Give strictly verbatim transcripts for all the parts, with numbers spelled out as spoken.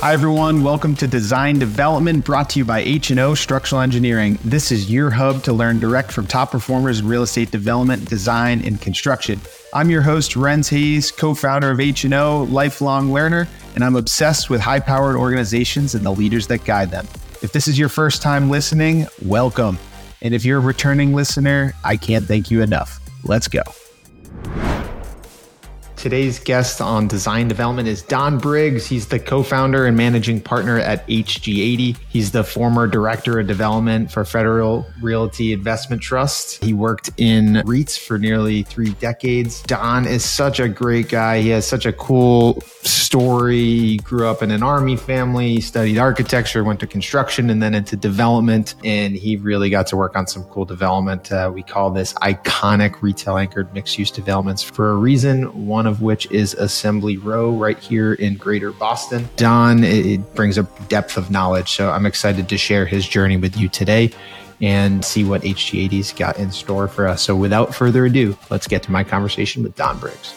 Hi everyone, welcome to Design Development, brought to you by H and O Structural Engineering. This is your hub to learn direct from top performers in real estate development, design, and construction. I'm your host, Rance Hayes, co-founder of H and O, lifelong learner, and I'm obsessed with high-powered organizations and the leaders that guide them. If this is your first time listening, welcome. And if you're a returning listener, I can't thank you enough. Let's go. Today's guest on Design Development is Don Briggs. He's the co-founder and managing partner at H G eighty. He's the former director of development for Federal Realty Investment Trust. He worked in REITs for nearly three decades. Don is such a great guy. He has such a cool story. He grew up in an army family, studied architecture, went to construction, and then into development. And he really got to work on some cool development. Uh, we call this iconic retail-anchored mixed-use developments for a reason. One of which is Assembly Row right here in Greater Boston. Don, it brings a depth of knowledge, so I'm excited to share his journey with you today and see what H G eighty's got in store for us. So without further ado, let's get to my conversation with Don Briggs.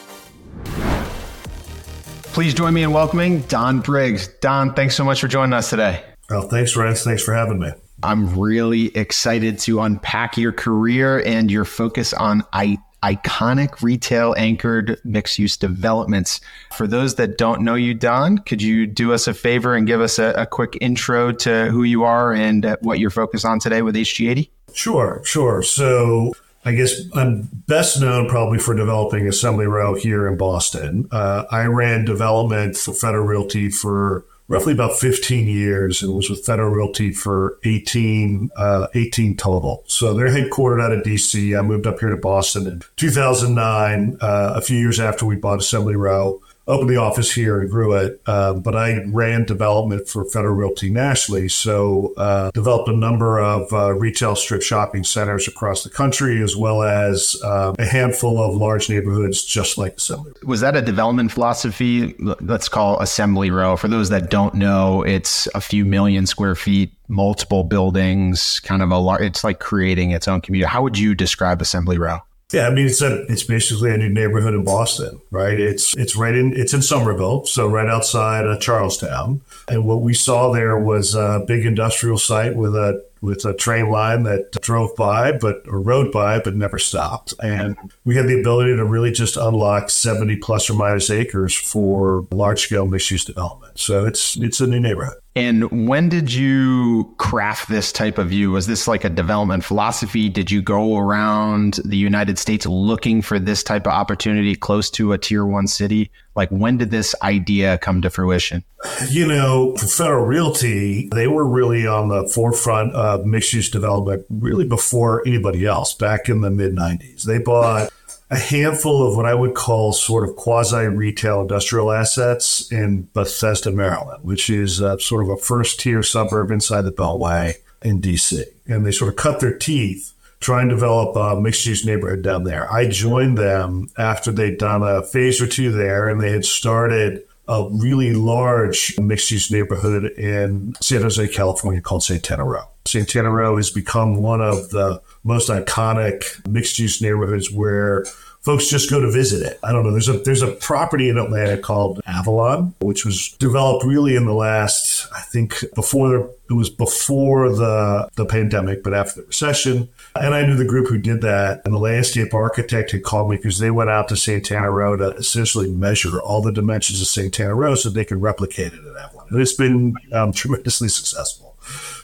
Please join me in welcoming Don Briggs. Don, thanks so much for joining us today. Well, thanks, Rance. Thanks for having me. I'm really excited to unpack your career and your focus on I T. Iconic retail-anchored mixed-use developments. For those that don't know you, Don, could you do us a favor and give us a, a quick intro to who you are and what you're focused on today with H G eighty? Sure, sure. So I guess I'm best known probably for developing Assembly Row here in Boston. Uh, I ran development for Federal Realty for roughly about fifteen years and was with Federal Realty for eighteen, uh, eighteen total. So they're headquartered out of D C. I moved up here to Boston in two thousand nine, uh, a few years after we bought Assembly Row, opened the office here and grew it. Uh, but I ran development for Federal Realty nationally. So uh, developed a number of uh, retail strip shopping centers across the country, as well as uh, a handful of large neighborhoods just like Assembly. Was that a development philosophy? Let's call Assembly Row. For those that don't know, it's a few million square feet, multiple buildings, kind of a large, it's like creating its own community. How would you describe Assembly Row? Yeah, I mean, it's a, it's basically a new neighborhood in Boston, right? It's it's right in it's in Somerville, so right outside of Charlestown. And what we saw there was a big industrial site with a with a train line that drove by, but or rode by, but never stopped. And we had the ability to really just unlock seventy plus or minus acres for large scale mixed use development. So it's it's a new neighborhood. And when did you craft this type of view? Was this like a development philosophy? Did you go around the United States looking for this type of opportunity close to a tier one city? Like, when did this idea come to fruition? You know, for Federal Realty, they were really on the forefront of mixed-use development really before anybody else back in the mid nineties. They bought a handful of what I would call sort of quasi-retail industrial assets in Bethesda, Maryland, which is uh, sort of a first-tier suburb inside the Beltway in D C. And they sort of cut their teeth trying to develop a mixed-use neighborhood down there. I joined them after they'd done a phase or two there, and they had started a really large mixed-use neighborhood in San Jose, California called Santana Row. Santana Row has become one of the most iconic mixed-use neighborhoods where folks just go to visit it. I don't know. There's a there's a property in Atlanta called Avalon, which was developed really in the last, I think, before it was before the, the pandemic, but after the recession. And I knew the group who did that. And the landscape architect had called me because they went out to Santana Row to essentially measure all the dimensions of Santana Row so they could replicate it at Avalon. And it's been um, tremendously successful.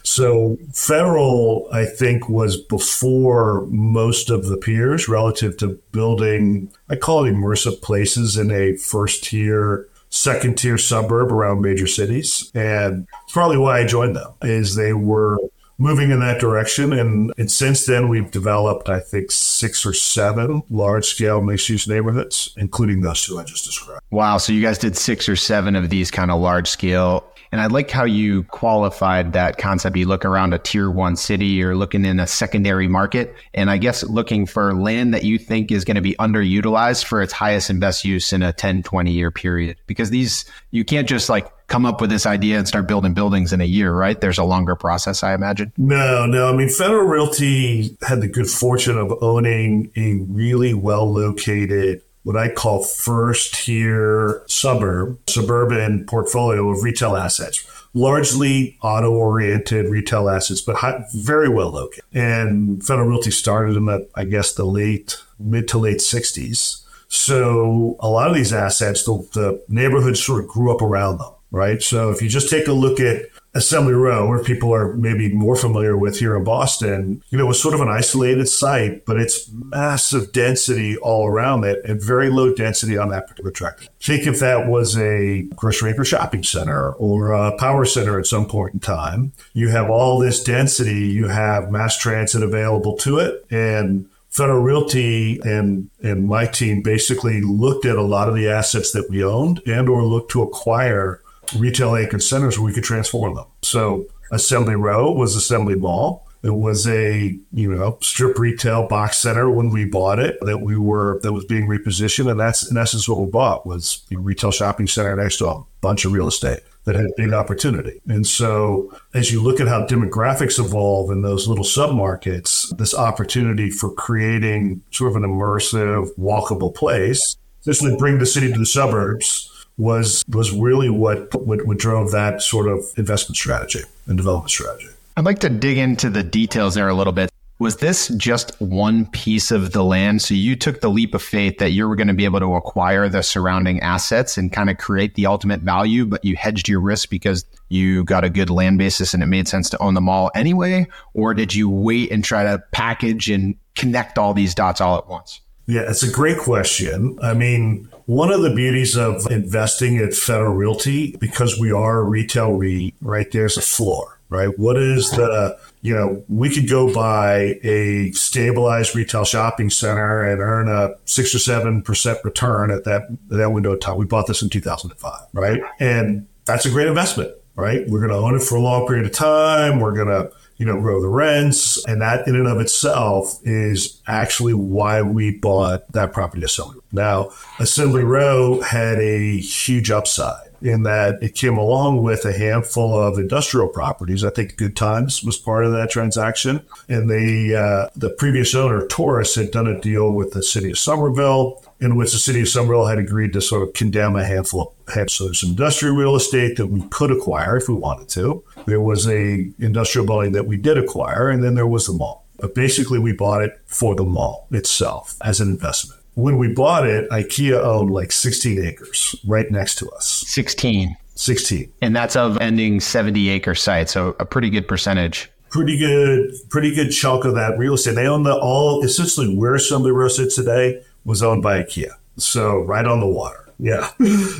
So Federal, I think, was before most of the peers relative to building, I call it immersive places in a first-tier, second-tier suburb around major cities. And it's probably why I joined them, is they were moving in that direction. And, and since then, we've developed, I think, six or seven large-scale mixed-use neighborhoods, including those two I just described. Wow. So you guys did six or seven of these kind of large-scale. And I like how you qualified that concept. You look around a tier one city or looking in a secondary market, and I guess looking for land that you think is going to be underutilized for its highest and best use in a ten, twenty year period. Because these, you can't just like come up with this idea and start building buildings in a year, right? There's a longer process, I imagine. No, no. I mean, Federal Realty had the good fortune of owning a really well located what I call first-tier suburb, suburban portfolio of retail assets, largely auto-oriented retail assets, but high, very well located. And Federal Realty started them at, I guess, the late, mid to late sixties. So a lot of these assets, the, the neighborhood sort of grew up around them, right? So if you just take a look at Assembly Row, where people are maybe more familiar with here in Boston, you know, it was sort of an isolated site, but it's massive density all around it and very low density on that particular tract. Think if that was a grocery anchor shopping center or a power center at some point in time. You have all this density, you have mass transit available to it, and Federal Realty and, and my team basically looked at a lot of the assets that we owned and or looked to acquire retail anchored centers where we could transform them. So Assembly Row was Assembly Mall. It was a, you know, strip retail box center when we bought it that we were, that was being repositioned. And that's in essence what we bought was a retail shopping center next to a bunch of real estate that had big opportunity. And so as you look at how demographics evolve in those little submarkets, this opportunity for creating sort of an immersive, walkable place, essentially bring the city to the suburbs, was was really what, what what drove that sort of investment strategy and development strategy. I'd like to dig into the details there a little bit. Was this just one piece of the land? So you took the leap of faith that you were going to be able to acquire the surrounding assets and kind of create the ultimate value, but you hedged your risk because you got a good land basis and it made sense to own them all anyway? Or did you wait and try to package and connect all these dots all at once? Yeah, it's a great question. I mean, one of the beauties of investing at Federal Realty, because we are a retail REIT, right, there's a floor, right? What is the, you know, we could go buy a stabilized retail shopping center and earn a six or seven percent return at that, that window of time. We bought this in two thousand five, right? And that's a great investment, right? We're going to own it for a long period of time. We're going to, you know, grow the rents. And that in and of itself is actually why we bought that property, Assembly Row. Now, Assembly Row had a huge upside in that it came along with a handful of industrial properties. I think Good Times was part of that transaction. And the, uh, the previous owner, Taurus, had done a deal with the city of Somerville, in which the city of Somerville had agreed to sort of condemn a handful of heads. So there's some industrial real estate that we could acquire if we wanted to. There was a industrial building that we did acquire, and then there was the mall. But basically, we bought it for the mall itself as an investment. When we bought it, IKEA owned like sixteen acres right next to us. sixteen. sixteen. And that's of ending seventy acre site, so a pretty good percentage. Pretty good, pretty good chunk of that real estate. They own the all, essentially where Assembly Row sits today, was owned by IKEA. So right on the water. Yeah.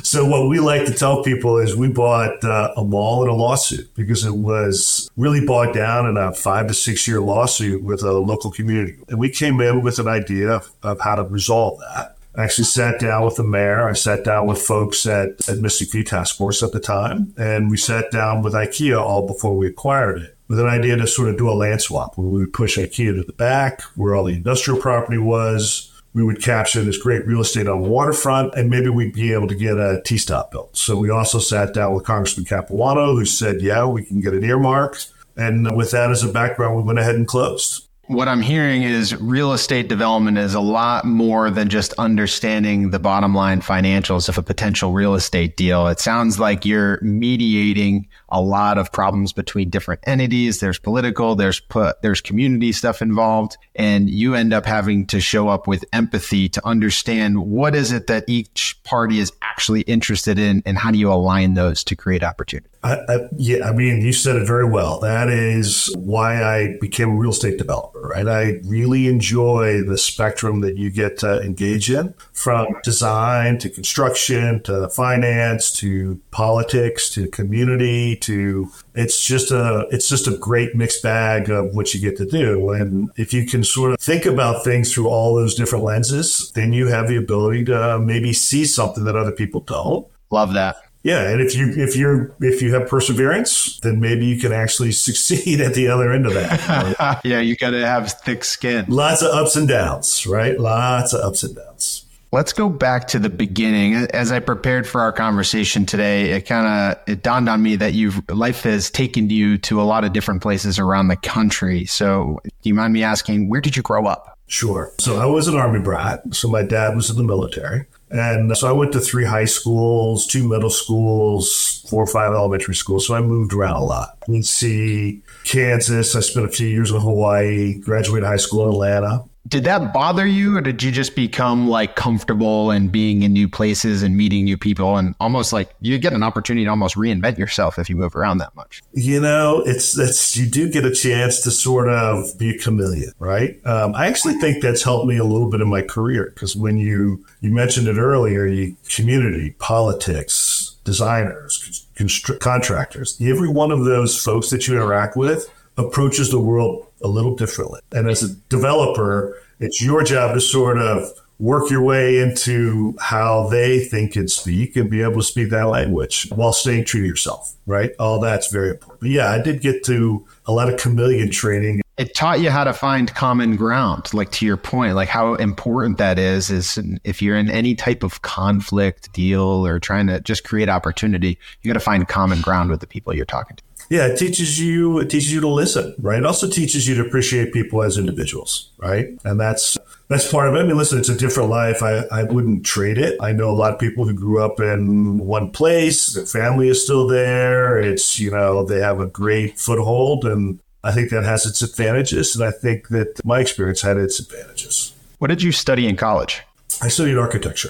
So what we like to tell people is we bought uh, a mall in a lawsuit because it was really bogged down in a five to six year lawsuit with a local community. And we came in with an idea of, of how to resolve that. I actually sat down with the mayor. I sat down with folks at, at Mystic View Task Force at the time. And we sat down with IKEA all before we acquired it, with an idea to sort of do a land swap where we would push IKEA to the back where all the industrial property was. We would capture this great real estate on the waterfront, and maybe we'd be able to get a T-stop built. So we also sat down with Congressman Capuano, who said, yeah, we can get an earmark. And with that as a background, we went ahead and closed. What I'm hearing is real estate development is a lot more than just understanding the bottom line financials of a potential real estate deal. It sounds like you're mediating a lot of problems between different entities. There's political, there's put, there's community stuff involved, and you end up having to show up with empathy to understand what is it that each party is actually interested in, and how do you align those to create opportunity? I, I, yeah, I mean, you said it very well. That is why I became a real estate developer, right? I really enjoy the spectrum that you get to engage in, from design to construction to finance to politics to community to it's just a it's just a great mixed bag of what you get to do. And if you can sort of think about things through all those different lenses, then you have the ability to maybe see something that other people don't. Love that. Yeah, and if you if you if you have perseverance, then maybe you can actually succeed at the other end of that. Right? Yeah, you got to have thick skin. Lots of ups and downs, right? Lots of ups and downs. Let's go back to the beginning. As I prepared for our conversation today, it kind of it dawned on me that you've life has taken you to a lot of different places around the country. So do you mind me asking, where did you grow up? Sure. So I was an Army brat. So my dad was in the military. And so I went to three high schools, two middle schools, four or five elementary schools. So I moved around a lot. Let's see, Kansas. I spent a few years in Hawaii, graduated high school in Atlanta. Did that bother you, or did you just become like comfortable and being in new places and meeting new people, and almost like you get an opportunity to almost reinvent yourself if you move around that much? You know, it's that's you do get a chance to sort of be a chameleon, right? Um, I actually think that's helped me a little bit in my career, because when you you mentioned it earlier, you community, politics, designers, constr- contractors, every one of those folks that you interact with approaches the world a little differently. And as a developer, it's your job to sort of work your way into how they think and speak and be able to speak that language while staying true to yourself, right? All that's very important. But yeah, I did get to a lot of chameleon training. It taught you how to find common ground, like to your point, like how important that is, is if you're in any type of conflict deal or trying to just create opportunity, you got to find common ground with the people you're talking to. Yeah, it teaches you it teaches you to listen, right? It also teaches you to appreciate people as individuals, right? And that's that's part of it. I mean, listen, it's a different life. I, I wouldn't trade it. I know a lot of people who grew up in one place, their family is still there. It's, you know, they have a great foothold, and I think that has its advantages, and I think that my experience had its advantages. What did you study in college? I studied architecture.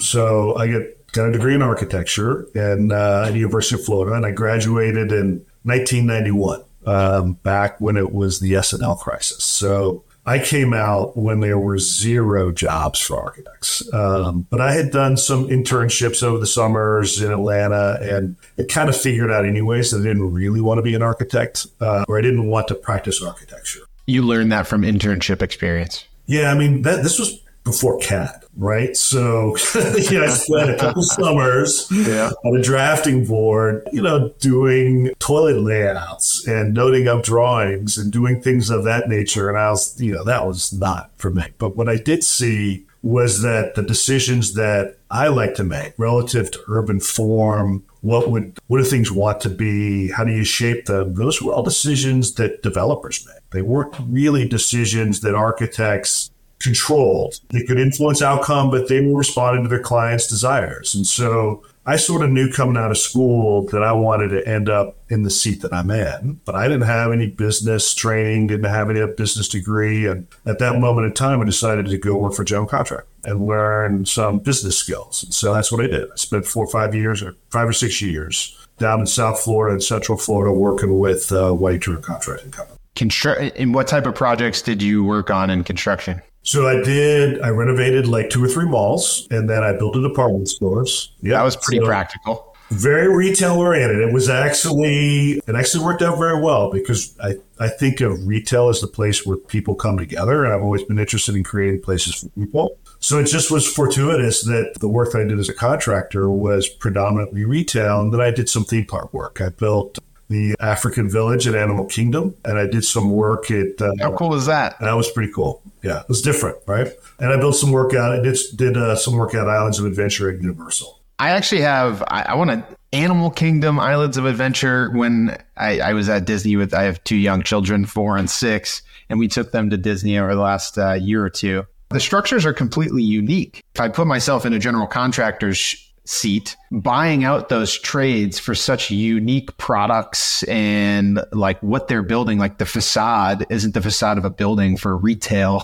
So I get, got a degree in architecture and, uh, at the University of Florida, and I graduated in nineteen ninety-one, um, back when it was the S and L crisis. So I came out when there were zero jobs for architects. Um, but I had done some internships over the summers in Atlanta, and it kind of figured out anyways that I didn't really want to be an architect, uh, or I didn't want to practice architecture. You learned that from internship experience. Yeah, I mean, that this was before C A D, right? So, you know, I spent a couple summers yeah. on a drafting board, you know, doing toilet layouts and noting up drawings and doing things of that nature. And I was, you know, that was not for me. But what I did see was that the decisions that I like to make relative to urban form, what would what do things want to be, how do you shape them, those were all decisions that developers made. They weren't really decisions that architects controlled. They could influence outcome, but they were responding to their clients' desires. And so I sort of knew coming out of school that I wanted to end up in the seat that I'm in, but I didn't have any business training, didn't have any business degree. And at that moment in time, I decided to go work for general contract and learn some business skills. And so that's what I did. I spent four or five years or five or six years down in South Florida and Central Florida working with uh, Whiting-Turner Contracting Company. Constru- and what type of projects did you work on in construction? So I did, I renovated like two or three malls, and then I built a department stores. Yeah, that was pretty so practical. Very retail oriented. It was actually, it actually worked out very well, because I, I think of retail as the place where people come together. And I've always been interested in creating places for people. So it just was fortuitous that the work that I did as a contractor was predominantly retail. And then I did some theme park work. I built the African village at Animal Kingdom, and I did some work at... Uh, How cool is that? That was pretty cool. Yeah, it was different, right? And I built some work out. I did, did uh, some work at Islands of Adventure at Universal. I actually have... I, I want to... Animal Kingdom, Islands of Adventure. When I, I was at Disney with... I have two young children, four and six, and we took them to Disney over the last uh, year or two. The structures are completely unique. If I put myself in a general contractor's... Sh- seat, buying out those trades for such unique products and like what they're building, like the facade isn't the facade of a building for retail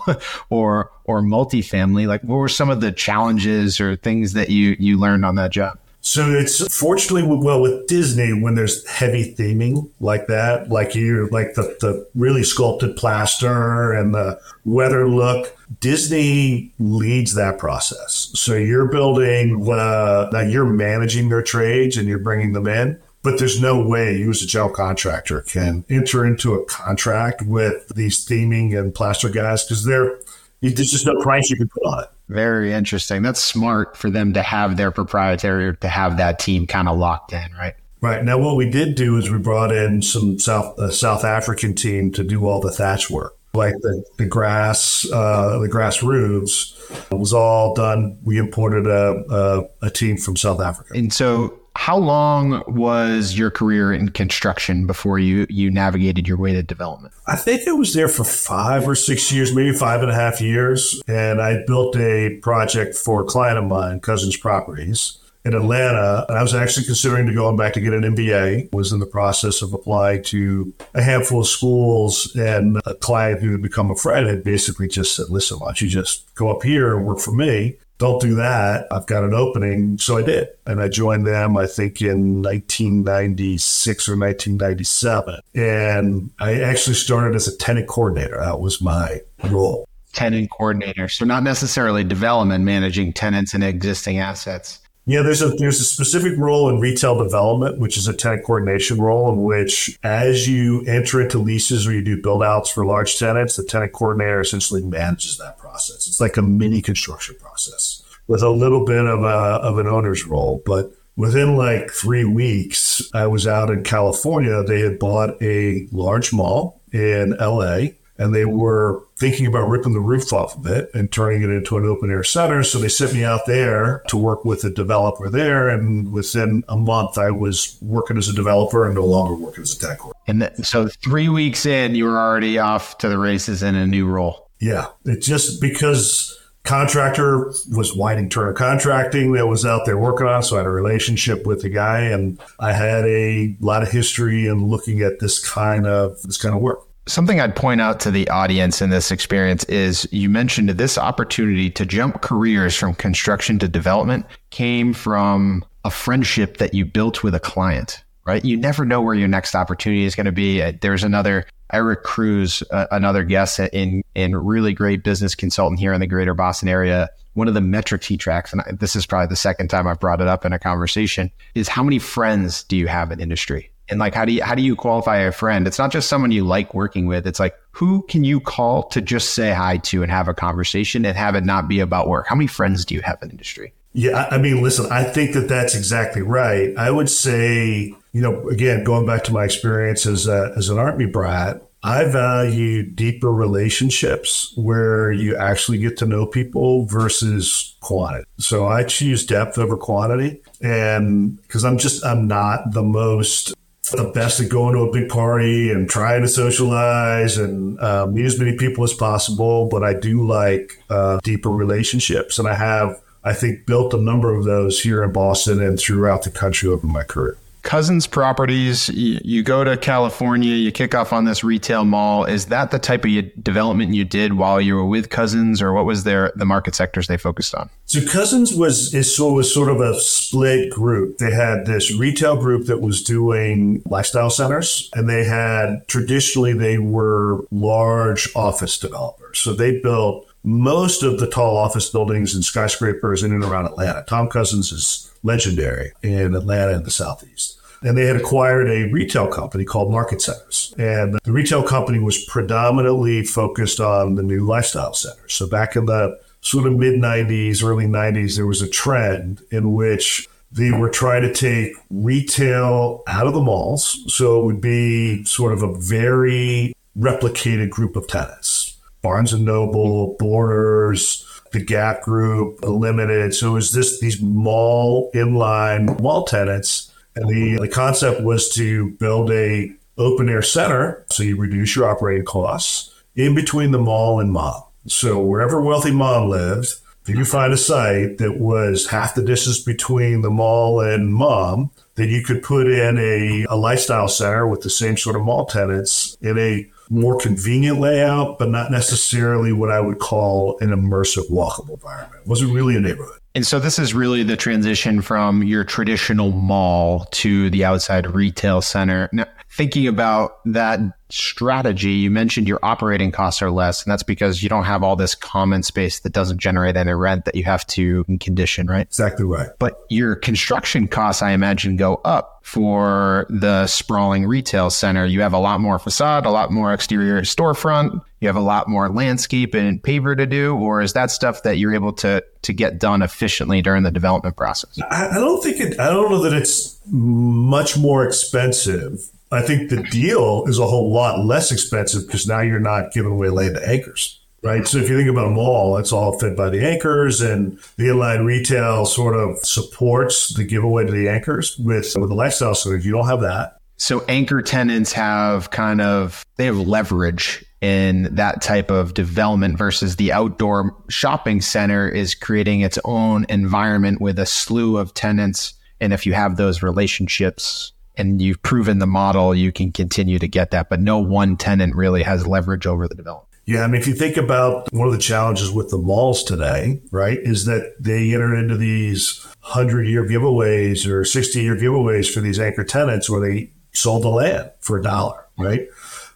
or or multifamily. Like, what were some of the challenges or things that you you learned on that job? So it's fortunately, well, with Disney, when there's heavy theming like that, like you, like the, the really sculpted plaster and the weather look, Disney leads that process. So you're building, the, now you're managing their trades and you're bringing them in, but there's no way you as a general contractor can enter into a contract with these theming and plaster guys, because they're, there's just no price you can put on it. Very interesting. That's smart for them to have their proprietary, to have that team kind of locked in, right? Right. Now, what we did do is we brought in some South uh, South African team to do all the thatch work. like the, the grass, uh, the grass roofs, it was all done. We imported a, a, a team from South Africa. And so how long was your career in construction before you, you navigated your way to development? I think I was there for five or six years, maybe five and a half years. And I built a project for a client of mine, Cousins Properties, in Atlanta. And I was actually considering to go back to get an M B A, was in the process of applying to a handful of schools, and a client who had become a friend had basically just said, listen, why don't you just go up here and work for me? Don't do that. I've got an opening. So I did. And I joined them, I think, in nineteen ninety-six or nineteen ninety-seven. And I actually started as a tenant coordinator. That was my role. Tenant coordinator. So not necessarily development, managing tenants and existing assets. Yeah, there's a there's a specific role in retail development, which is a tenant coordination role, in which as you enter into leases or you do build outs for large tenants, the tenant coordinator essentially manages that process. It's like a mini construction process with a little bit of a of an owner's role. But within like three weeks, I was out in California. They had bought a large mall in L A, and they were thinking about ripping the roof off of it and turning it into an open air center. So they sent me out there to work with a developer there. And within a month, I was working as a developer and no longer working as a tech worker. And th- so three weeks in, you were already off to the races in a new role. Yeah, it just because contractor was Whiting-Turner Contracting that was out there working on. So I had a relationship with the guy, and I had a lot of history in looking at this kind of this kind of work. Something I'd point out to the audience in this experience is you mentioned this opportunity to jump careers from construction to development came from a friendship that you built with a client, right? You never know where your next opportunity is going to be. There's another Eric Cruz, uh, another guest in, in really great business consultant here in the greater Boston area. One of the metrics he tracks, and I, this is probably the second time I've brought it up in a conversation, is how many friends do you have in industry? And like, how do you, how do you qualify a friend? It's not just someone you like working with. It's like, who can you call to just say hi to and have a conversation and have it not be about work? How many friends do you have in industry? Yeah. I mean, listen, I think that that's exactly right. I would say, you know, again, going back to my experience as a, as an Army brat, I value deeper relationships where you actually get to know people versus quantity. So I choose depth over quantity. And because I'm just, I'm not the most the best at going to a big party and trying to socialize and uh, meet as many people as possible. But I do like uh, deeper relationships. And I have, I think, built a number of those here in Boston and throughout the country over my career. Cousins Properties, you, you go to California, you kick off on this retail mall. Is that the type of development you did while you were with Cousins, or what was their the market sectors they focused on? So Cousins was, is, was sort of a split group. They had this retail group that was doing lifestyle centers, and they had traditionally they were large office developers. So they built most of the tall office buildings and skyscrapers in and around Atlanta. Tom Cousins is legendary in Atlanta and the Southeast. And they had acquired a retail company called Market Centers. And the retail company was predominantly focused on the new lifestyle centers. So back in the sort of mid-nineties, early nineties, there was a trend in which they were trying to take retail out of the malls. So it would be sort of a very replicated group of tenants. Barnes and Noble, Borders, the Gap Group, Limited. So it was this, these mall, inline mall tenants. And the, the concept was to build a open air center, so you reduce your operating costs, in between the mall and mom. So wherever wealthy mom lived, if you find a site that was half the distance between the mall and mom, then you could put in a, a lifestyle center with the same sort of mall tenants in a more convenient layout, but not necessarily what I would call an immersive walkable environment. It wasn't really a neighborhood. And so this is really the transition from your traditional mall to the outside retail center. Now, thinking about that strategy, you mentioned your operating costs are less, and that's because you don't have all this common space that doesn't generate any rent that you have to condition, right? Exactly right. But your construction costs, I imagine, go up. For the sprawling retail center, you have a lot more facade, a lot more exterior storefront. You have a lot more landscape and paver to do, or is that stuff that you're able to to get done efficiently during the development process? I, I don't think it, I don't know that it's much more expensive I think the deal is a whole lot less expensive because now you're not giving away land to anchors, right? So if you think about a mall, it's all fed by the anchors, and the inline retail sort of supports the giveaway to the anchors with, with the lifestyle. So if you don't have that. So anchor tenants have kind of, they have leverage in that type of development versus the outdoor shopping center is creating its own environment with a slew of tenants. And if you have those relationships and you've proven the model, you can continue to get that. But no one tenant really has leverage over the development. Yeah, I mean, if you think about one of the challenges with the malls today, right, is that they enter into these hundred-year giveaways or sixty-year giveaways for these anchor tenants where they sold the land for a dollar, right?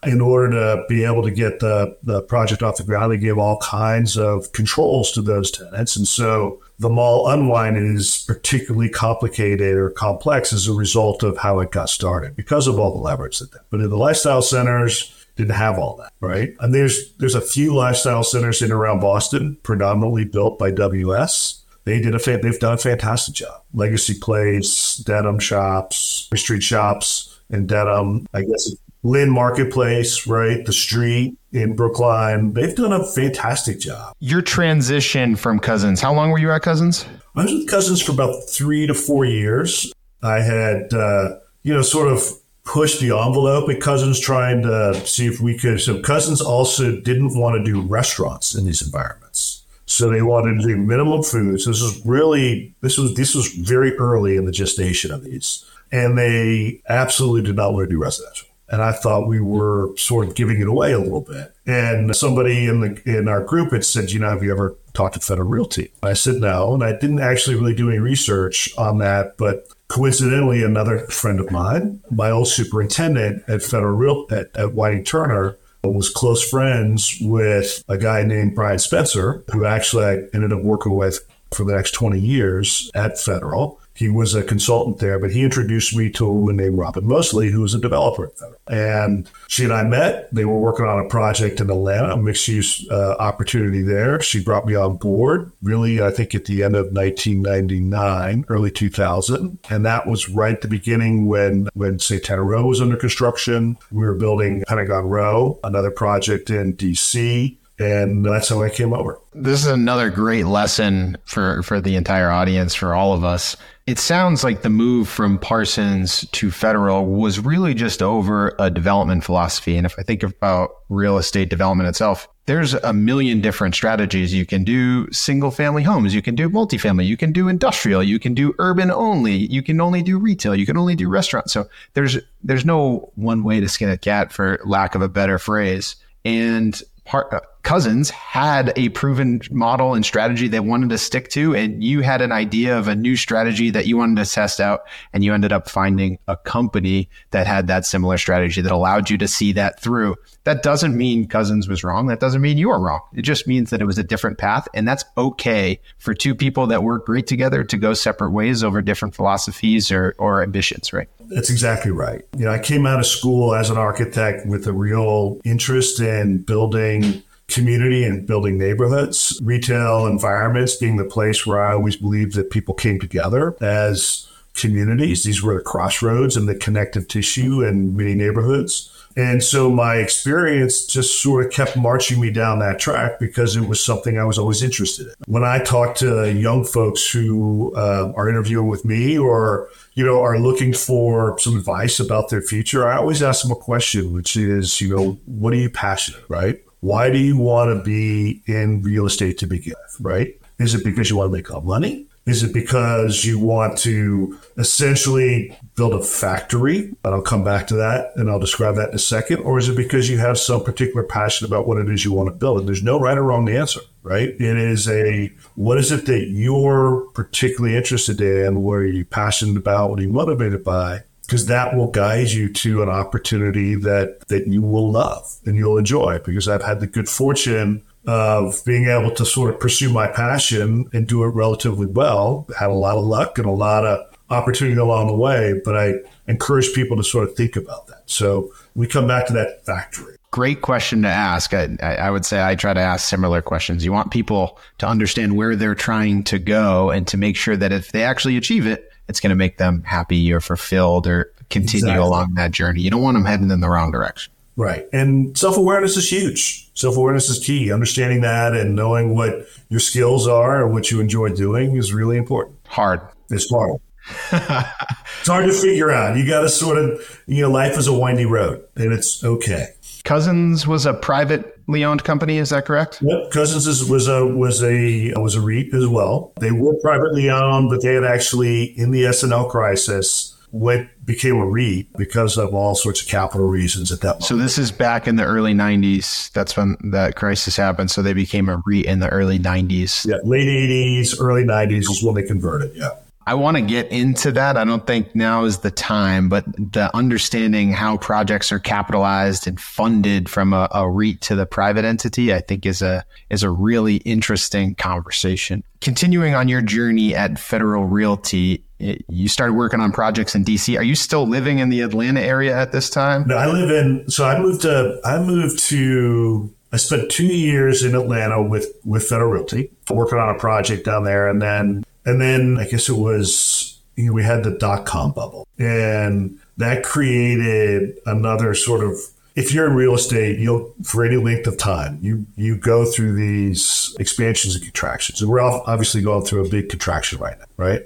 In order to be able to get the, the project off the ground, they give all kinds of controls to those tenants. And so the mall unwind is particularly complicated or complex as a result of how it got started because of all the leverage that they have. But in the lifestyle centers, didn't have all that, right? And there's there's a few lifestyle centers in and around Boston, predominantly built by W S. They did a fan, they've done a fantastic job. Legacy Place, Dedham Shops, Street Shops, and Dedham, I guess it's Lynn Marketplace, right? The Street in Brookline. They've done a fantastic job. Your transition from Cousins, how long were you at Cousins? I was with Cousins for about three to four years. I had, uh, you know, sort of pushed the envelope at Cousins trying to see if we could. So Cousins also didn't want to do restaurants in these environments. So they wanted to do minimum food. So this was really, this was, this was very early in the gestation of these. And they absolutely did not want to do residential. And I thought we were sort of giving it away a little bit. And somebody in the in our group had said, you know, have you ever talked to Federal Realty? I said, no. And I didn't actually really do any research on that. But coincidentally, another friend of mine, my old superintendent at Federal Real at, at Whiting-Turner, was close friends with a guy named Brian Spencer, who actually ended up working with for the next twenty years at Federal. He was a consultant there, but he introduced me to a woman named Robin Mosley, who was a developer at Federal. And she and I met. They were working on a project in Atlanta, a mixed-use uh, opportunity there. She brought me on board, really, I think, at the end of nineteen ninety-nine, early two thousand. And that was right at the beginning when, when Santana Row was under construction. We were building Pentagon Row, another project in D C, and that's how I came over. This is another great lesson for, for the entire audience, for all of us. It sounds like the move from Parsons to Federal was really just over a development philosophy. And if I think about real estate development itself, there's a million different strategies. You can do single family homes. You can do multifamily. You can do industrial. You can do urban only. You can only do retail. You can only do restaurants. So there's there's no one way to skin a cat, for lack of a better phrase. And Part, uh, Cousins had a proven model and strategy they wanted to stick to, and you had an idea of a new strategy that you wanted to test out, and you ended up finding a company that had that similar strategy that allowed you to see that through. That doesn't mean Cousins was wrong. That doesn't mean you were wrong. It just means that it was a different path, and that's okay for two people that work great together to go separate ways over different philosophies or, or ambitions, right? That's exactly right. You know, I came out of school as an architect with a real interest in building community and building neighborhoods, retail environments being the place where I always believed that people came together as communities. These were the crossroads and the connective tissue in many neighborhoods. And so my experience just sort of kept marching me down that track because it was something I was always interested in. When I talk to young folks who uh, are interviewing with me or, you know, are looking for some advice about their future, I always ask them a question, which is, you know, what are you passionate, right? Why do you want to be in real estate to begin with, right? Is it because you want to make a lot of money? Is it because you want to essentially build a factory? And I'll come back to that and I'll describe that in a second. Or is it because you have some particular passion about what it is you want to build? And there's no right or wrong answer, right? It is a, what is it that you're particularly interested in? What are you passionate about? What are you motivated by? Because that will guide you to an opportunity that, that you will love and you'll enjoy. Because I've had the good fortune of being able to sort of pursue my passion and do it relatively well. Had a lot of luck and a lot of opportunity along the way, but I encourage people to sort of think about that. So we come back to that factory. Great question to ask. I, I would say I try to ask similar questions. You want people to understand where they're trying to go and to make sure that if they actually achieve it, it's going to make them happy or fulfilled or continue exactly. along that journey. You don't want them heading in the wrong direction. Right. And self-awareness is huge. Self-awareness is key. Understanding that and knowing what your skills are and what you enjoy doing is really important. Hard. It's hard. It's hard to figure out. You got to sort of, you know, life is a windy road and it's okay. Cousins was a privately owned company. Is that correct? Yep. Cousins is, was a was a was a REIT as well. They were privately owned, but they had actually, in the S and L crisis, went became a REIT because of all sorts of capital reasons at that point. So this is back in the early nineties. That's when that crisis happened. So they became a REIT in the early nineties. Yeah, late eighties, early nineties is when they converted. Yeah. I want to get into that. I don't think now is the time, but the understanding how projects are capitalized and funded from a, a REIT to the private entity, I think is a is a really interesting conversation. Continuing on your journey at Federal Realty, you started working on projects in D C. Are you still living in the Atlanta area at this time? No, I live in, so I moved to, I moved to, I spent two years in Atlanta with, with Federal Realty, working on a project down there. And then And then I guess it was, you know, we had the dot-com bubble, and that created another sort of, if you're in real estate, you'll, for any length of time, you, you go through these expansions and contractions. And we're obviously going through a big contraction right now, right?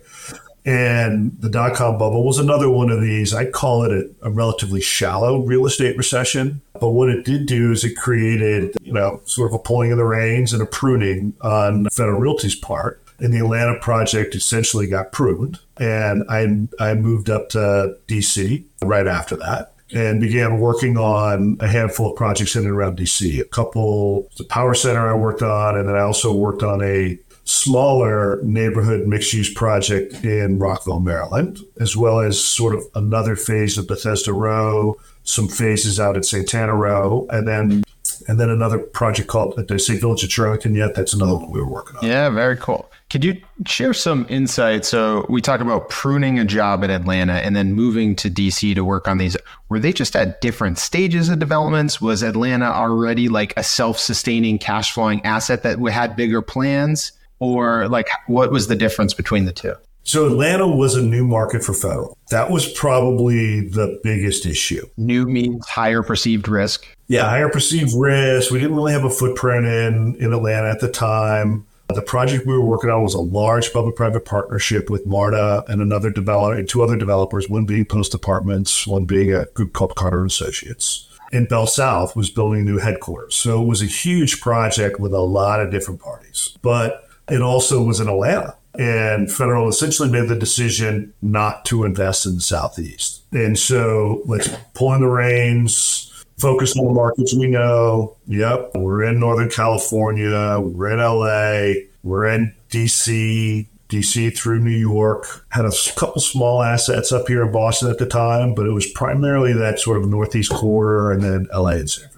And the dot-com bubble was another one of these. I call it a, a relatively shallow real estate recession. But what it did do is it created, you know, sort of a pulling of the reins and a pruning on Federal Realty's part. And the Atlanta project essentially got pruned, and I I moved up to D C right after that and began working on a handful of projects in and around D C. A couple, the power center I worked on, and then I also worked on a smaller neighborhood mixed-use project in Rockville, Maryland, as well as sort of another phase of Bethesda Row, some phases out at Santana Row, and then and then another project called, did I say Village of Charlington yet? That's another one we were working on. Yeah, very cool. Could you share some insight? So we talked about pruning a job in Atlanta and then moving to D C to work on these. Were they just at different stages of developments? Was Atlanta already like a self-sustaining cash flowing asset that had bigger plans? Or like, what was the difference between the two? So Atlanta was a new market for Federal. That was probably the biggest issue. New means higher perceived risk. Yeah, higher perceived risk. We didn't really have a footprint in, in Atlanta at the time. The project we were working on was a large public-private partnership with MARTA and another developer, and two other developers, one being Post Apartments, one being a group called Carter and Associates. And Bell South was building new headquarters. So it was a huge project with a lot of different parties. But it also was in Atlanta. And Federal essentially made the decision not to invest in the Southeast. And so let's pull in the reins, focus on the markets we know. Yep, we're in Northern California, we're in L A, we're in D C, D C through New York. Had a couple small assets up here in Boston at the time, but it was primarily that sort of Northeast corridor and then L A and San Francisco.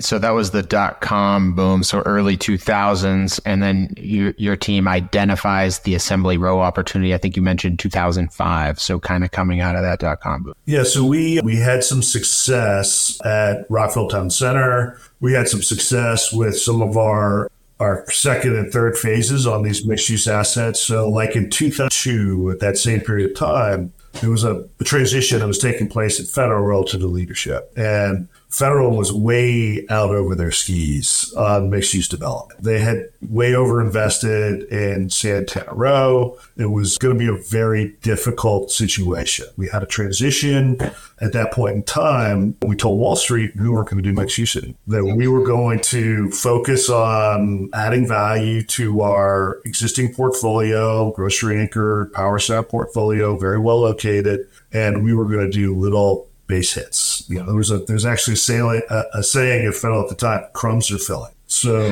So that was the dot-com boom, so early two thousands. And then you, your team identifies the Assembly Row opportunity. I think you mentioned two thousand five, so kind of coming out of that dot-com boom. Yeah, so we, we had some success at Rockville Town Center. We had some success with some of our our second and third phases on these mixed-use assets. So like in two thousand two, at that same period of time, there was a, a transition that was taking place at Federal relative to leadership. And Federal was way out over their skis on mixed-use development. They had way over-invested in Santana Row. It was going to be a very difficult situation. We had a transition. At that point in time, we told Wall Street we weren't going to do mixed-use anymore, that we were going to focus on adding value to our existing portfolio, grocery-anchored, power center portfolio, very well located, and we were going to do little base hits. You know, there was a, there's actually a, sailing, a, a saying at Federal at the time, crumbs are filling. So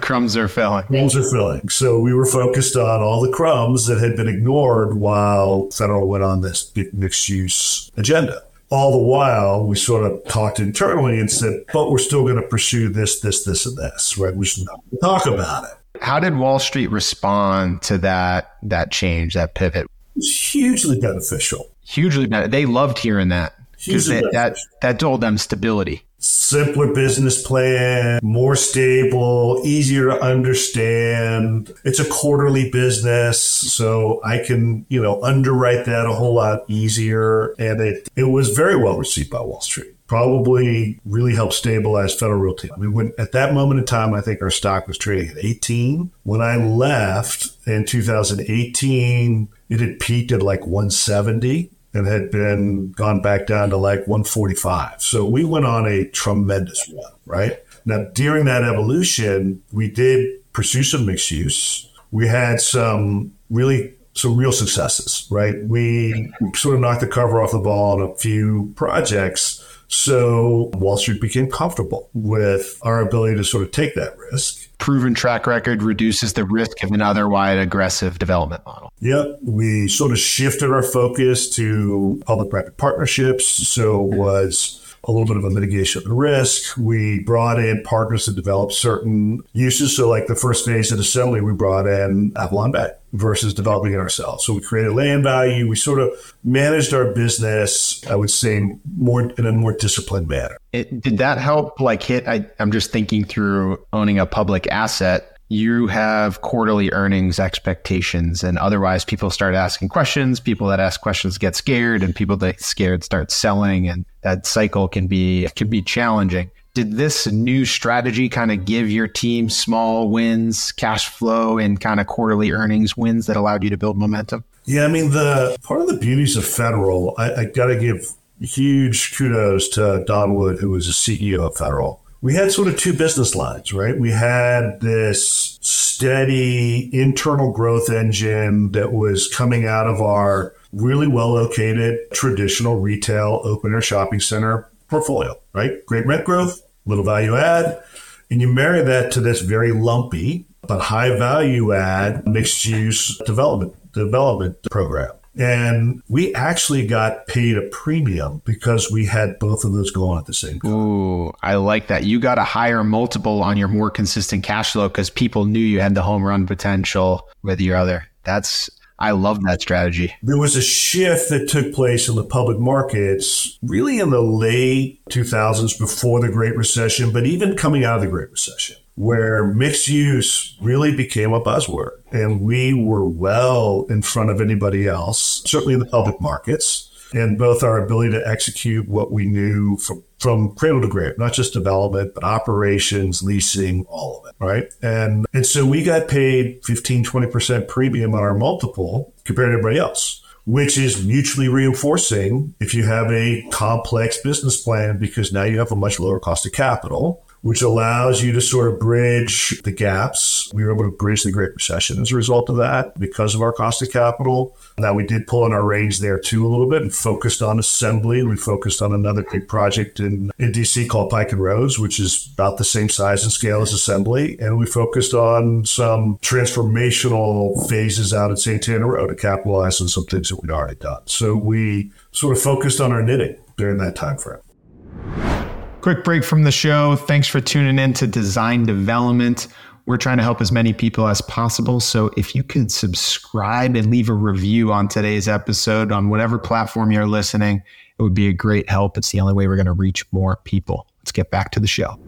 crumbs are filling. Crumbs are filling. So we were focused on all the crumbs that had been ignored while Federal went on this big mixed use agenda. All the while, we sort of talked internally and said, but we're still going to pursue this, this, this, and this, right? We should not talk about it. How did Wall Street respond to that, that change, that pivot? It was hugely beneficial. Hugely beneficial. They loved hearing that. Because that, that, that told them stability. simpler business plan, more stable, easier to understand. It's a quarterly business, so I can, you know, underwrite that a whole lot easier. And it, it was very well received by Wall Street. Probably really helped stabilize Federal Realty. I mean, when, at that moment in time, I think our stock was trading at eighteen. When I left in two thousand eighteen, it had peaked at like one seventy and had been gone back down to like one forty-five. So we went on a tremendous run, right? Now, during that evolution, we did pursue some mixed use. We had some really some real successes, right? We sort of knocked the cover off the ball on a few projects. So Wall Street became comfortable with our ability to sort of take that risk. Proven track record reduces the risk of an otherwise aggressive development model. Yep. We sort of shifted our focus to public-private partnerships. So it was a little bit of a mitigation of the risk. We brought in partners to develop certain uses. So like the first phase at Assembly, we brought in Avalon Bay versus developing it ourselves. So we created land value. We sort of managed our business, I would say, more in a more disciplined manner. It, did that help like hit, I, I'm just thinking through owning a public asset. You have quarterly earnings expectations, and otherwise people start asking questions. People that ask questions get scared, and people that get scared start selling, and that cycle can be can be challenging. Did this new strategy kind of give your team small wins, cash flow, and kind of quarterly earnings wins that allowed you to build momentum? Yeah, I mean, the part of the beauties of Federal, I, I got to give huge kudos to Don Wood, who was the C E O of Federal. We had sort of two business lines, right? We had this steady internal growth engine that was coming out of our really well-located traditional retail open-air shopping center portfolio, right? Great rent growth, little value add. And you marry that to this very lumpy but high value add mixed use development development program. And we actually got paid a premium because we had both of those going at the same time. Ooh, I like that. You got a higher multiple on your more consistent cash flow because people knew you had the home run potential with your other. That's I love that strategy. There was a shift that took place in the public markets really in the late two thousands before the Great Recession, but even coming out of the Great Recession, where mixed use really became a buzzword. And we were well in front of anybody else, certainly in the public markets, and both our ability to execute what we knew from, from cradle to grave, not just development, but operations, leasing, all of it, right? And and so we got paid fifteen, twenty percent premium on our multiple compared to everybody else, which is mutually reinforcing if you have a complex business plan, because now you have a much lower cost of capital, which allows you to sort of bridge the gaps. We were able to bridge the Great Recession as a result of that because of our cost of capital. Now, we did pull in our range there, too, a little bit and focused on Assembly. We focused on another big project in, in D C called Pike and Rose, which is about the same size and scale as Assembly. And we focused on some transformational phases out at Santana Row to capitalize on some things that we'd already done. So we sort of focused on our knitting during that time frame. Quick break from the show. Thanks for tuning in to Design Development. We're trying to help as many people as possible. So if you could subscribe and leave a review on today's episode on whatever platform you're listening, it would be a great help. It's the only way we're going to reach more people. Let's get back to the show.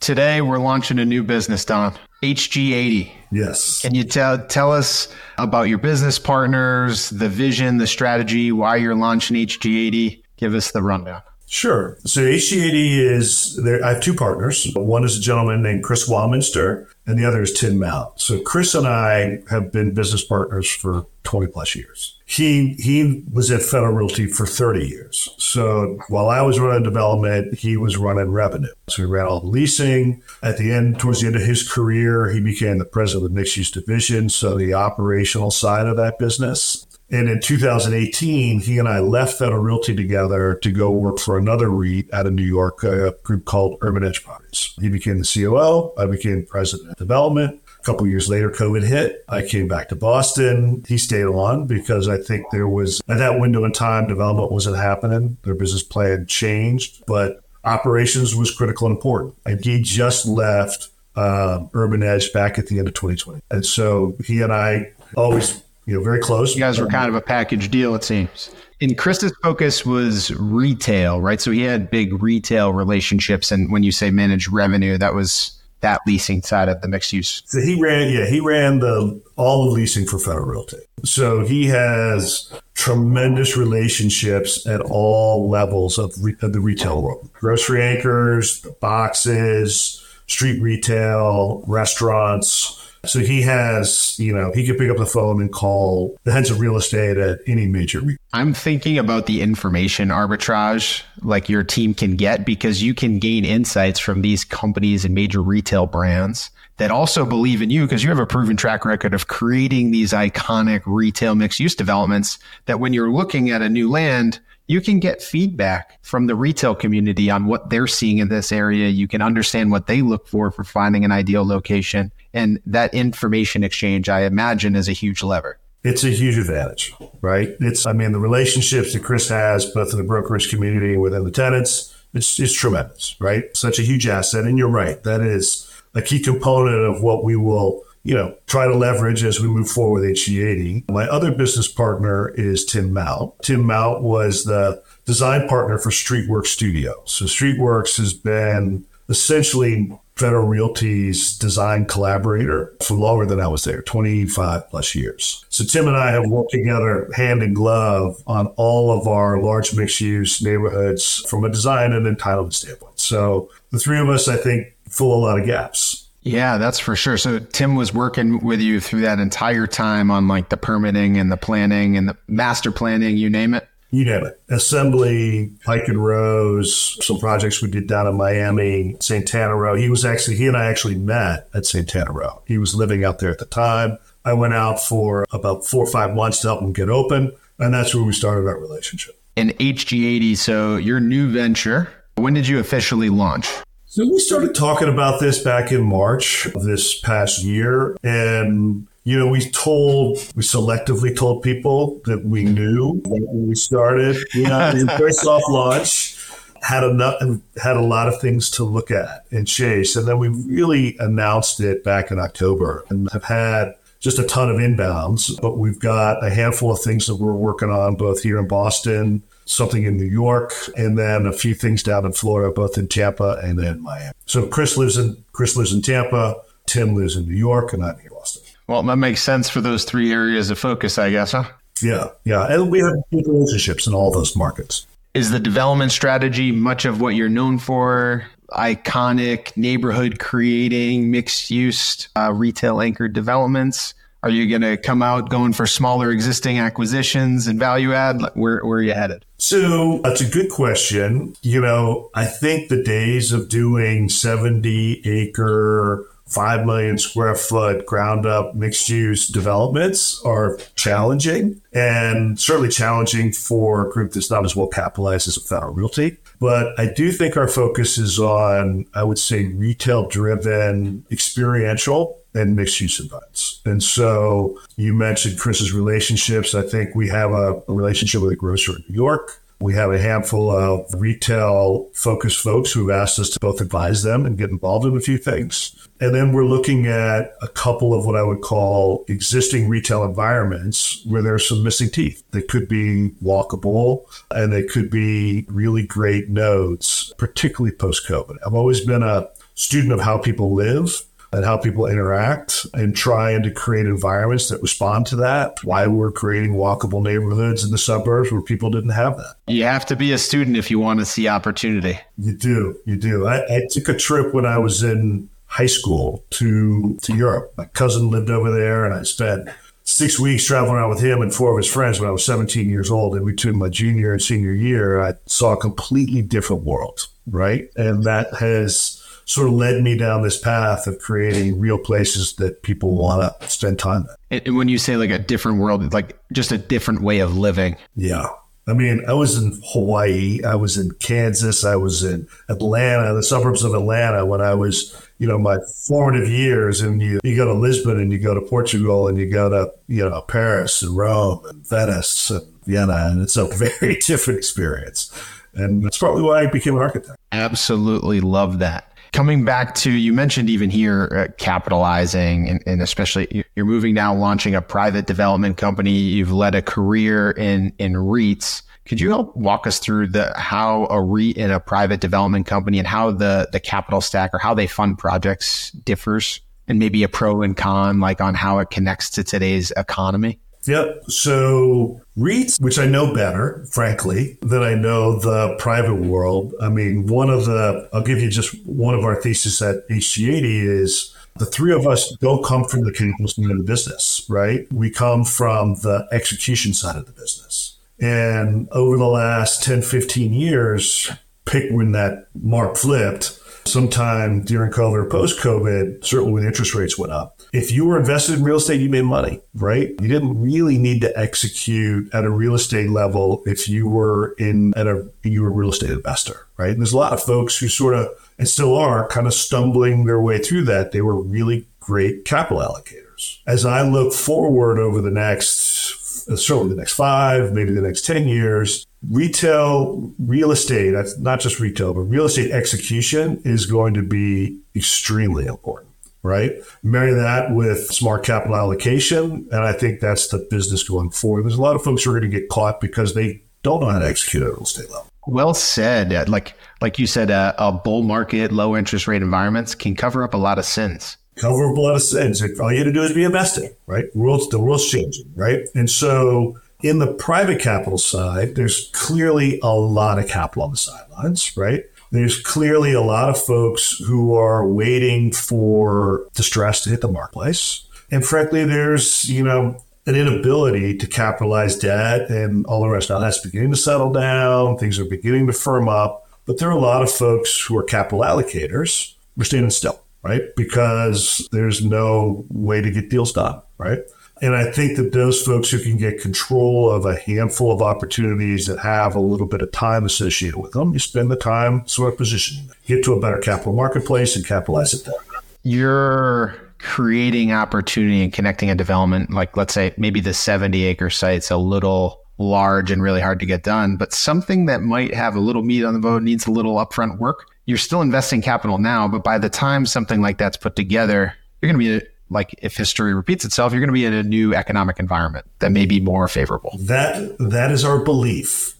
Today, we're launching a new business, Don. H G eighty. Yes. Can you tell tell us about your business partners, the vision, the strategy, why you're launching H G eighty? Give us the rundown. Sure. So H G eighty is, there, I have two partners. One is a gentleman named Chris Wallminster, and the other is Tim Mount. So Chris and I have been business partners for twenty plus years. He he was at Federal Realty for thirty years. So while I was running development, he was running revenue. So he ran all the leasing. At the end, towards the end of his career, he became the president of the mixed use division. So the operational side of that business. And in two thousand eighteen, he and I left Federal Realty together to go work for another REIT out of New York, a group called Urban Edge Properties. He became the C O O. I became president of development. A couple of years later, COVID hit. I came back to Boston. He stayed on because I think there was, at that window in time, development wasn't happening. Their business plan changed, but operations was critical and important. And he just left uh, Urban Edge back at the end of twenty twenty. And so he and I always... You know, very close. You guys were kind of a package deal, it seems. And Chris's focus was retail, right? So he had big retail relationships. And when you say manage revenue, that was that leasing side of the mixed use. So he ran, yeah, he ran the all the leasing for Federal Realty. So he has tremendous relationships at all levels of, re- of the retail world. Grocery anchors, boxes, street retail, restaurants. So he has, you know, he could pick up the phone and call the heads of real estate at any major. I'm thinking about the information arbitrage like your team can get, because you can gain insights from these companies and major retail brands that also believe in you because you have a proven track record of creating these iconic retail mixed-use developments that when you're looking at a new land, you can get feedback from the retail community on what they're seeing in this area. You can understand what they look for for finding an ideal location. And that information exchange, I imagine, is a huge lever. It's a huge advantage, right? It's, I mean, the relationships that Chris has, both in the brokerage community and within the tenants, it's, it's tremendous, right? Such a huge asset. And you're right. That is a key component of what we will, you know, try to leverage as we move forward with H G eighty. My other business partner is Tim Mount. Tim Mount was the design partner for Streetworks Studio. So Streetworks has been essentially Federal Realty's design collaborator for longer than I was there, twenty-five plus years. So Tim and I have worked together hand in glove on all of our large mixed-use neighborhoods from a design and entitlement standpoint. So the three of us, I think, fill a lot of gaps. Yeah, that's for sure. So Tim was working with you through that entire time on like the permitting and the planning and the master planning, you name it? You name it. Assembly, Pike and Rose, some projects we did down in Miami, Santana Row. He was actually, he and I actually met at Santana Row. He was living out there at the time. I went out for about four or five months to help him get open. And that's where we started our relationship. And H G eighty, so your new venture, when did you officially launch? So we started talking about this back in March of this past year. And, you know, we told, we selectively told people that we knew when we started. You know, the very soft launch had a, had a lot of things to look at and chase. And then we really announced it back in October and have had just a ton of inbounds. But we've got a handful of things that we're working on both here in Boston, something in New York, and then a few things down in Florida, both in Tampa and then Miami. So Chris lives in Chris lives in Tampa, Tim lives in New York, and I'm here in Boston. Well, that makes sense for those three areas of focus, I guess, huh? Yeah, yeah. And we have good relationships in all those markets. Is the development strategy much of what you're known for? Iconic, neighborhood-creating, mixed-use, uh, retail-anchored developments? Are you going to come out going for smaller existing acquisitions and value add? Where, where are you headed? So that's a good question. You know, I think the days of doing seventy acre, five million square foot ground up mixed use developments are challenging, and certainly challenging for a group that's not as well capitalized as a Federal Realty. But I do think our focus is on, I would say, retail driven, experiential and mixed-use events. And so you mentioned Chris's relationships. I think we have a relationship with a grocer in New York. We have a handful of retail-focused folks who have asked us to both advise them and get involved in a few things. And then we're looking at a couple of what I would call existing retail environments where there's some missing teeth. They could be walkable, and they could be really great nodes, particularly post-COVID. I've always been a student of how people live and how people interact, and trying to create environments that respond to that. Why we're creating walkable neighborhoods in the suburbs where people didn't have that. You have to be a student if you want to see opportunity. You do. You do. I, I took a trip when I was in high school to, to Europe. My cousin lived over there, and I spent six weeks traveling around with him and four of his friends when I was seventeen years old. And between my junior and senior year, I saw a completely different world, right? And that has sort of led me down this path of creating real places that people want to spend time at. And when you say like a different world, like just a different way of living. Yeah. I mean, I was in Hawaii. I was in Kansas. I was in Atlanta, the suburbs of Atlanta, when I was, you know, my formative years. And you, you go to Lisbon and you go to Portugal and you go to, you know, Paris and Rome and Venice and Vienna. And it's a very different experience. And that's probably why I became an architect. Absolutely love that. Coming back to, you mentioned even here, uh, capitalizing, and, and especially you're moving now, launching a private development company. You've led a career in, in REITs. Could you help walk us through the how a REIT and a private development company and how the the capital stack or how they fund projects differs, and maybe a pro and con like on how it connects to today's economy? Yep. So REITs, which I know better, frankly, than I know the private world. I mean, one of the, I'll give you just one of our theses at H G eighty is the three of us don't come from the capital side of the business, right? We come from the execution side of the business. And over the last ten, fifteen years, pick when that mark flipped, sometime during COVID or post-COVID, certainly when interest rates went up. If you were invested in real estate, you made money, right? You didn't really need to execute at a real estate level if you were in at a you were a real estate investor, right? And there's a lot of folks who sort of, and still are, kind of stumbling their way through that. They were really great capital allocators. As I look forward over the next, certainly the next five, maybe the next ten years, retail real estate, not just retail, but real estate execution is going to be extremely important, right? Marry that with smart capital allocation, and I think that's the business going forward. There's a lot of folks who are going to get caught because they don't know how to execute at a real estate level. Well said. Like like you said, uh, a bull market, low interest rate environments can cover up a lot of sins. Cover up a lot of sins. All you have to do is be invested, right? World's, the world's changing, right? And so in the private capital side, there's clearly a lot of capital on the sidelines, right? There's clearly a lot of folks who are waiting for distress to hit the marketplace. And frankly, there's, you know, an inability to capitalize debt and all the rest. Now that's beginning to settle down. Things are beginning to firm up. But there are a lot of folks who are capital allocators who are standing still, right? Because there's no way to get deals done, right? And I think that those folks who can get control of a handful of opportunities that have a little bit of time associated with them, you spend the time sort of positioning them, get to a better capital marketplace and capitalize it there. You're creating opportunity and connecting a development, like let's say maybe the seventy acre site's a little large and really hard to get done, but something that might have a little meat on the bone, needs a little upfront work. You're still investing capital now, but by the time something like that's put together, you're going to be, like if history repeats itself, you're going to be in a new economic environment that may be more favorable. That that is our belief.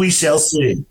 We shall see.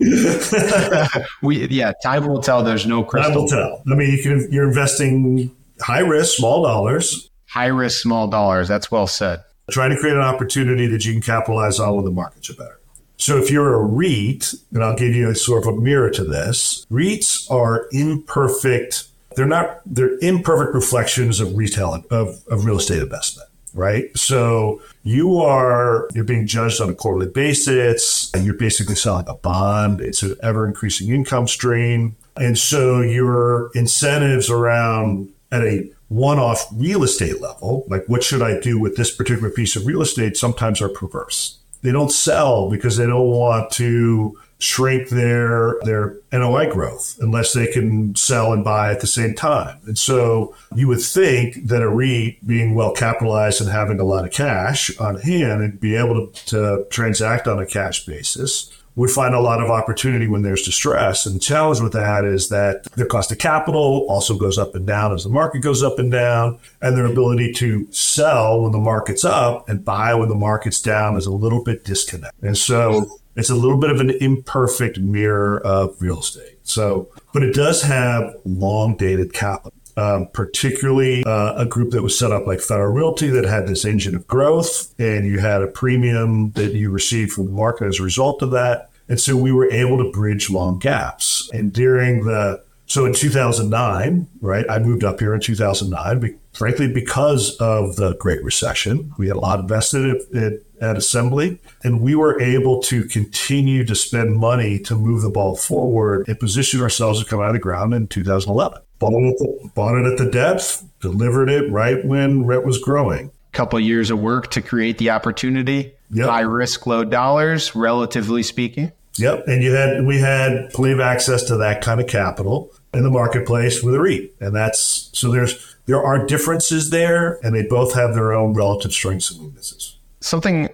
we yeah, time will tell. There's no crystal. Time will tell. I mean, you can, you're investing high risk, small dollars. High risk, small dollars. That's well said. Trying to create an opportunity that you can capitalize on when the markets are better. So if you're a REIT, and I'll give you a sort of a mirror to this, REITs are imperfect. They're not, they're imperfect reflections of retail, of, of real estate investment, right? So you are, you're being judged on a quarterly basis, and you're basically selling a bond. It's an ever increasing income stream. And so your incentives around at a one-off real estate level, like what should I do with this particular piece of real estate, sometimes are perverse. They don't sell because they don't want to shrink their their N O I growth unless they can sell and buy at the same time. And so you would think that a REIT being well capitalized and having a lot of cash on hand and be able to, to transact on a cash basis would find a lot of opportunity when there's distress. And the challenge with that is that their cost of capital also goes up and down as the market goes up and down, and their ability to sell when the market's up and buy when the market's down is a little bit disconnected. And so it's a little bit of an imperfect mirror of real estate. So, but it does have long dated capital, um, particularly uh, a group that was set up like Federal Realty that had this engine of growth, and you had a premium that you received from the market as a result of that. And so we were able to bridge long gaps. And during the, so in two thousand nine, right, I moved up here in two thousand nine, be, frankly, because of the Great Recession. We had a lot invested in it. At Assembly, and we were able to continue to spend money to move the ball forward and position ourselves to come out of the ground in two thousand eleven. Bought it at the, bought it at the depth, delivered it right when rent was growing. Couple of years of work to create the opportunity. Yep. High risk, low dollars, relatively speaking. Yep, and you had we had plenty of access to that kind of capital in the marketplace with a REIT, and that's so there's there are differences there, and they both have their own relative strengths and weaknesses. Something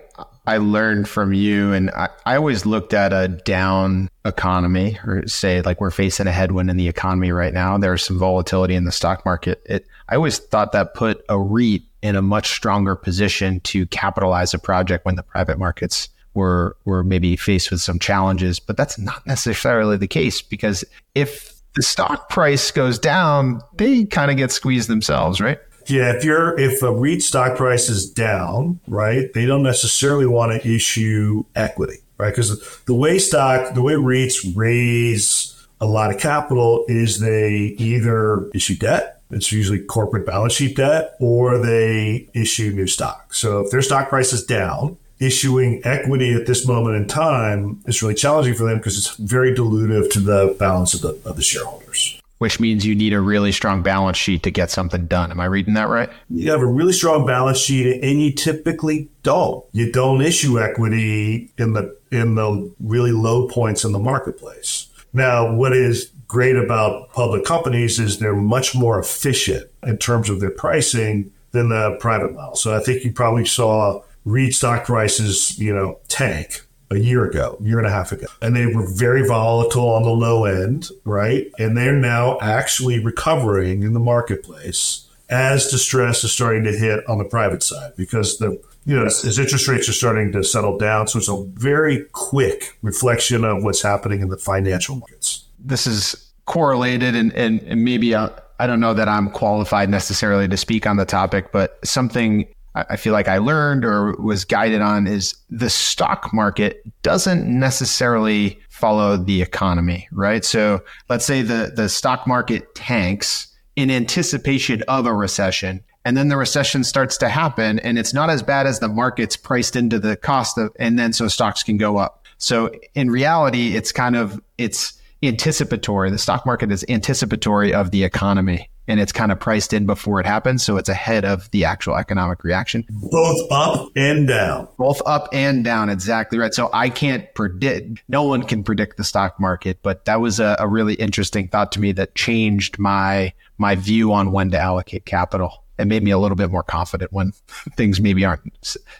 I learned from you, and I, I always looked at a down economy, or say like we're facing a headwind in the economy right now. There's some volatility in the stock market. It, I always thought that put a REIT in a much stronger position to capitalize a project when the private markets were were maybe faced with some challenges, but that's not necessarily the case, because if the stock price goes down, they kind of get squeezed themselves, right? Yeah, if you're if a REIT stock price is down, right, they don't necessarily want to issue equity, right? Because the way stock, the way REITs raise a lot of capital is they either issue debt, it's usually corporate balance sheet debt, or they issue new stock. So if their stock price is down, issuing equity at this moment in time is really challenging for them because it's very dilutive to the balance of the, of the shareholders. Which means you need a really strong balance sheet to get something done. Am I reading that right? You have a really strong balance sheet, and you typically don't. You don't issue equity in the in the really low points in the marketplace. Now, what is great about public companies is they're much more efficient in terms of their pricing than the private model. So I think you probably saw REIT stock prices, you know, tank a year ago, year and a half ago. And they were very volatile on the low end, right? And they're now actually recovering in the marketplace as distress is starting to hit on the private side, because the, you know, as interest rates are starting to settle down. So it's a very quick reflection of what's happening in the financial markets. This is correlated, and, and, and maybe I, I don't know that I'm qualified necessarily to speak on the topic, but something I feel like I learned or was guided on is the stock market doesn't necessarily follow the economy, right? So let's say the, the stock market tanks in anticipation of a recession, and then the recession starts to happen, and it's not as bad as the market's priced into the cost of, and then so stocks can go up. So in reality, it's kind of, it's anticipatory. The stock market is anticipatory of the economy, and it's kind of priced in before it happens. So it's ahead of the actual economic reaction. Both up and down. Both up and down. Exactly right. So I can't predict, no one can predict the stock market, but that was a, a really interesting thought to me that changed my, my view on when to allocate capital. It made me a little bit more confident when things maybe aren't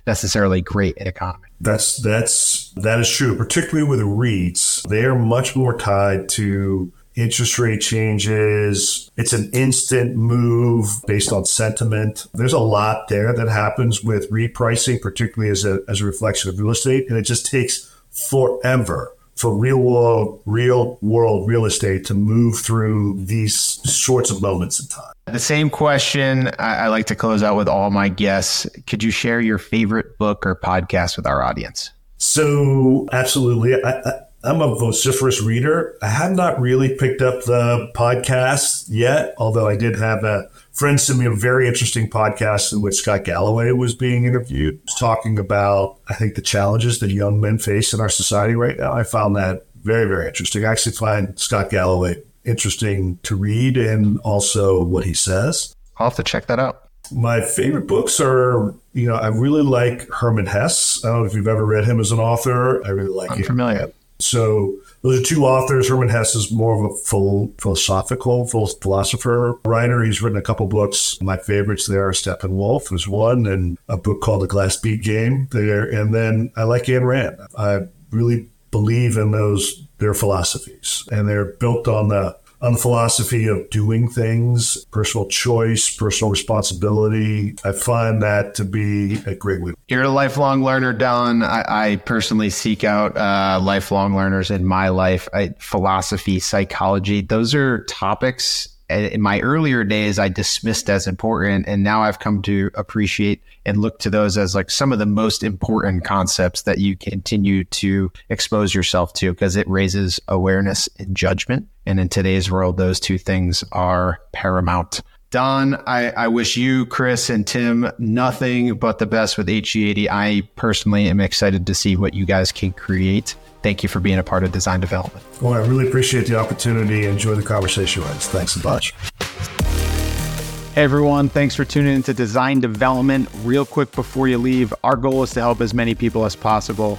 necessarily great in economy. That's, that's, that is true. Particularly with REITs, they are much more tied to interest rate changes. It's an instant move based on sentiment. There's a lot there that happens with repricing, particularly as a, as a reflection of real estate. And it just takes forever for real world, real world real estate to move through these sorts of moments in time. The same question I, I like to close out with all my guests. Could you share your favorite book or podcast with our audience? So absolutely. I, I, I'm a vociferous reader. I have not really picked up the podcast yet, although I did have a friend send me a very interesting podcast in which Scott Galloway was being interviewed, talking about, I think, the challenges that young men face in our society right now. I found that very, very interesting. I actually find Scott Galloway interesting to read, and also what he says. I'll have to check that out. My favorite books are, you know, I really like Herman Hesse. I don't know if you've ever read him as an author. I really like him. I'm familiar. So those are two authors. Herman Hesse is more of a full philosophical full philosopher writer. He's written a couple books. My favorites there are Steppenwolf was one, and a book called The Glass Bead Game there. And then I like Ayn Rand. I really believe in those, their philosophies, and they're built on the on the philosophy of doing things, personal choice, personal responsibility. I find that to be a great way. You're a lifelong learner, Don. I, I personally seek out uh, lifelong learners in my life. I, philosophy, psychology, those are topics in my earlier days I dismissed as important, and now I've come to appreciate and look to those as like some of the most important concepts that you continue to expose yourself to, because it raises awareness and judgment. And in today's world, those two things are paramount. Don, I, I wish you, Chris, and Tim nothing but the best with H G eighty. I personally am excited to see what you guys can create. Thank you for being a part of Design Development. Well, I really appreciate the opportunity. Enjoy the conversation with us. Thanks so much. Hey, everyone. Thanks for tuning into Design Development. Real quick before you leave, our goal is to help as many people as possible.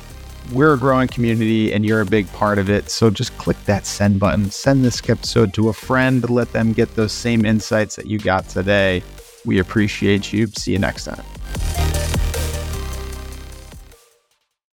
We're a growing community, and you're a big part of it. So just click that send button. Send this episode to a friend. Let them get those same insights that you got today. We appreciate you. See you next time.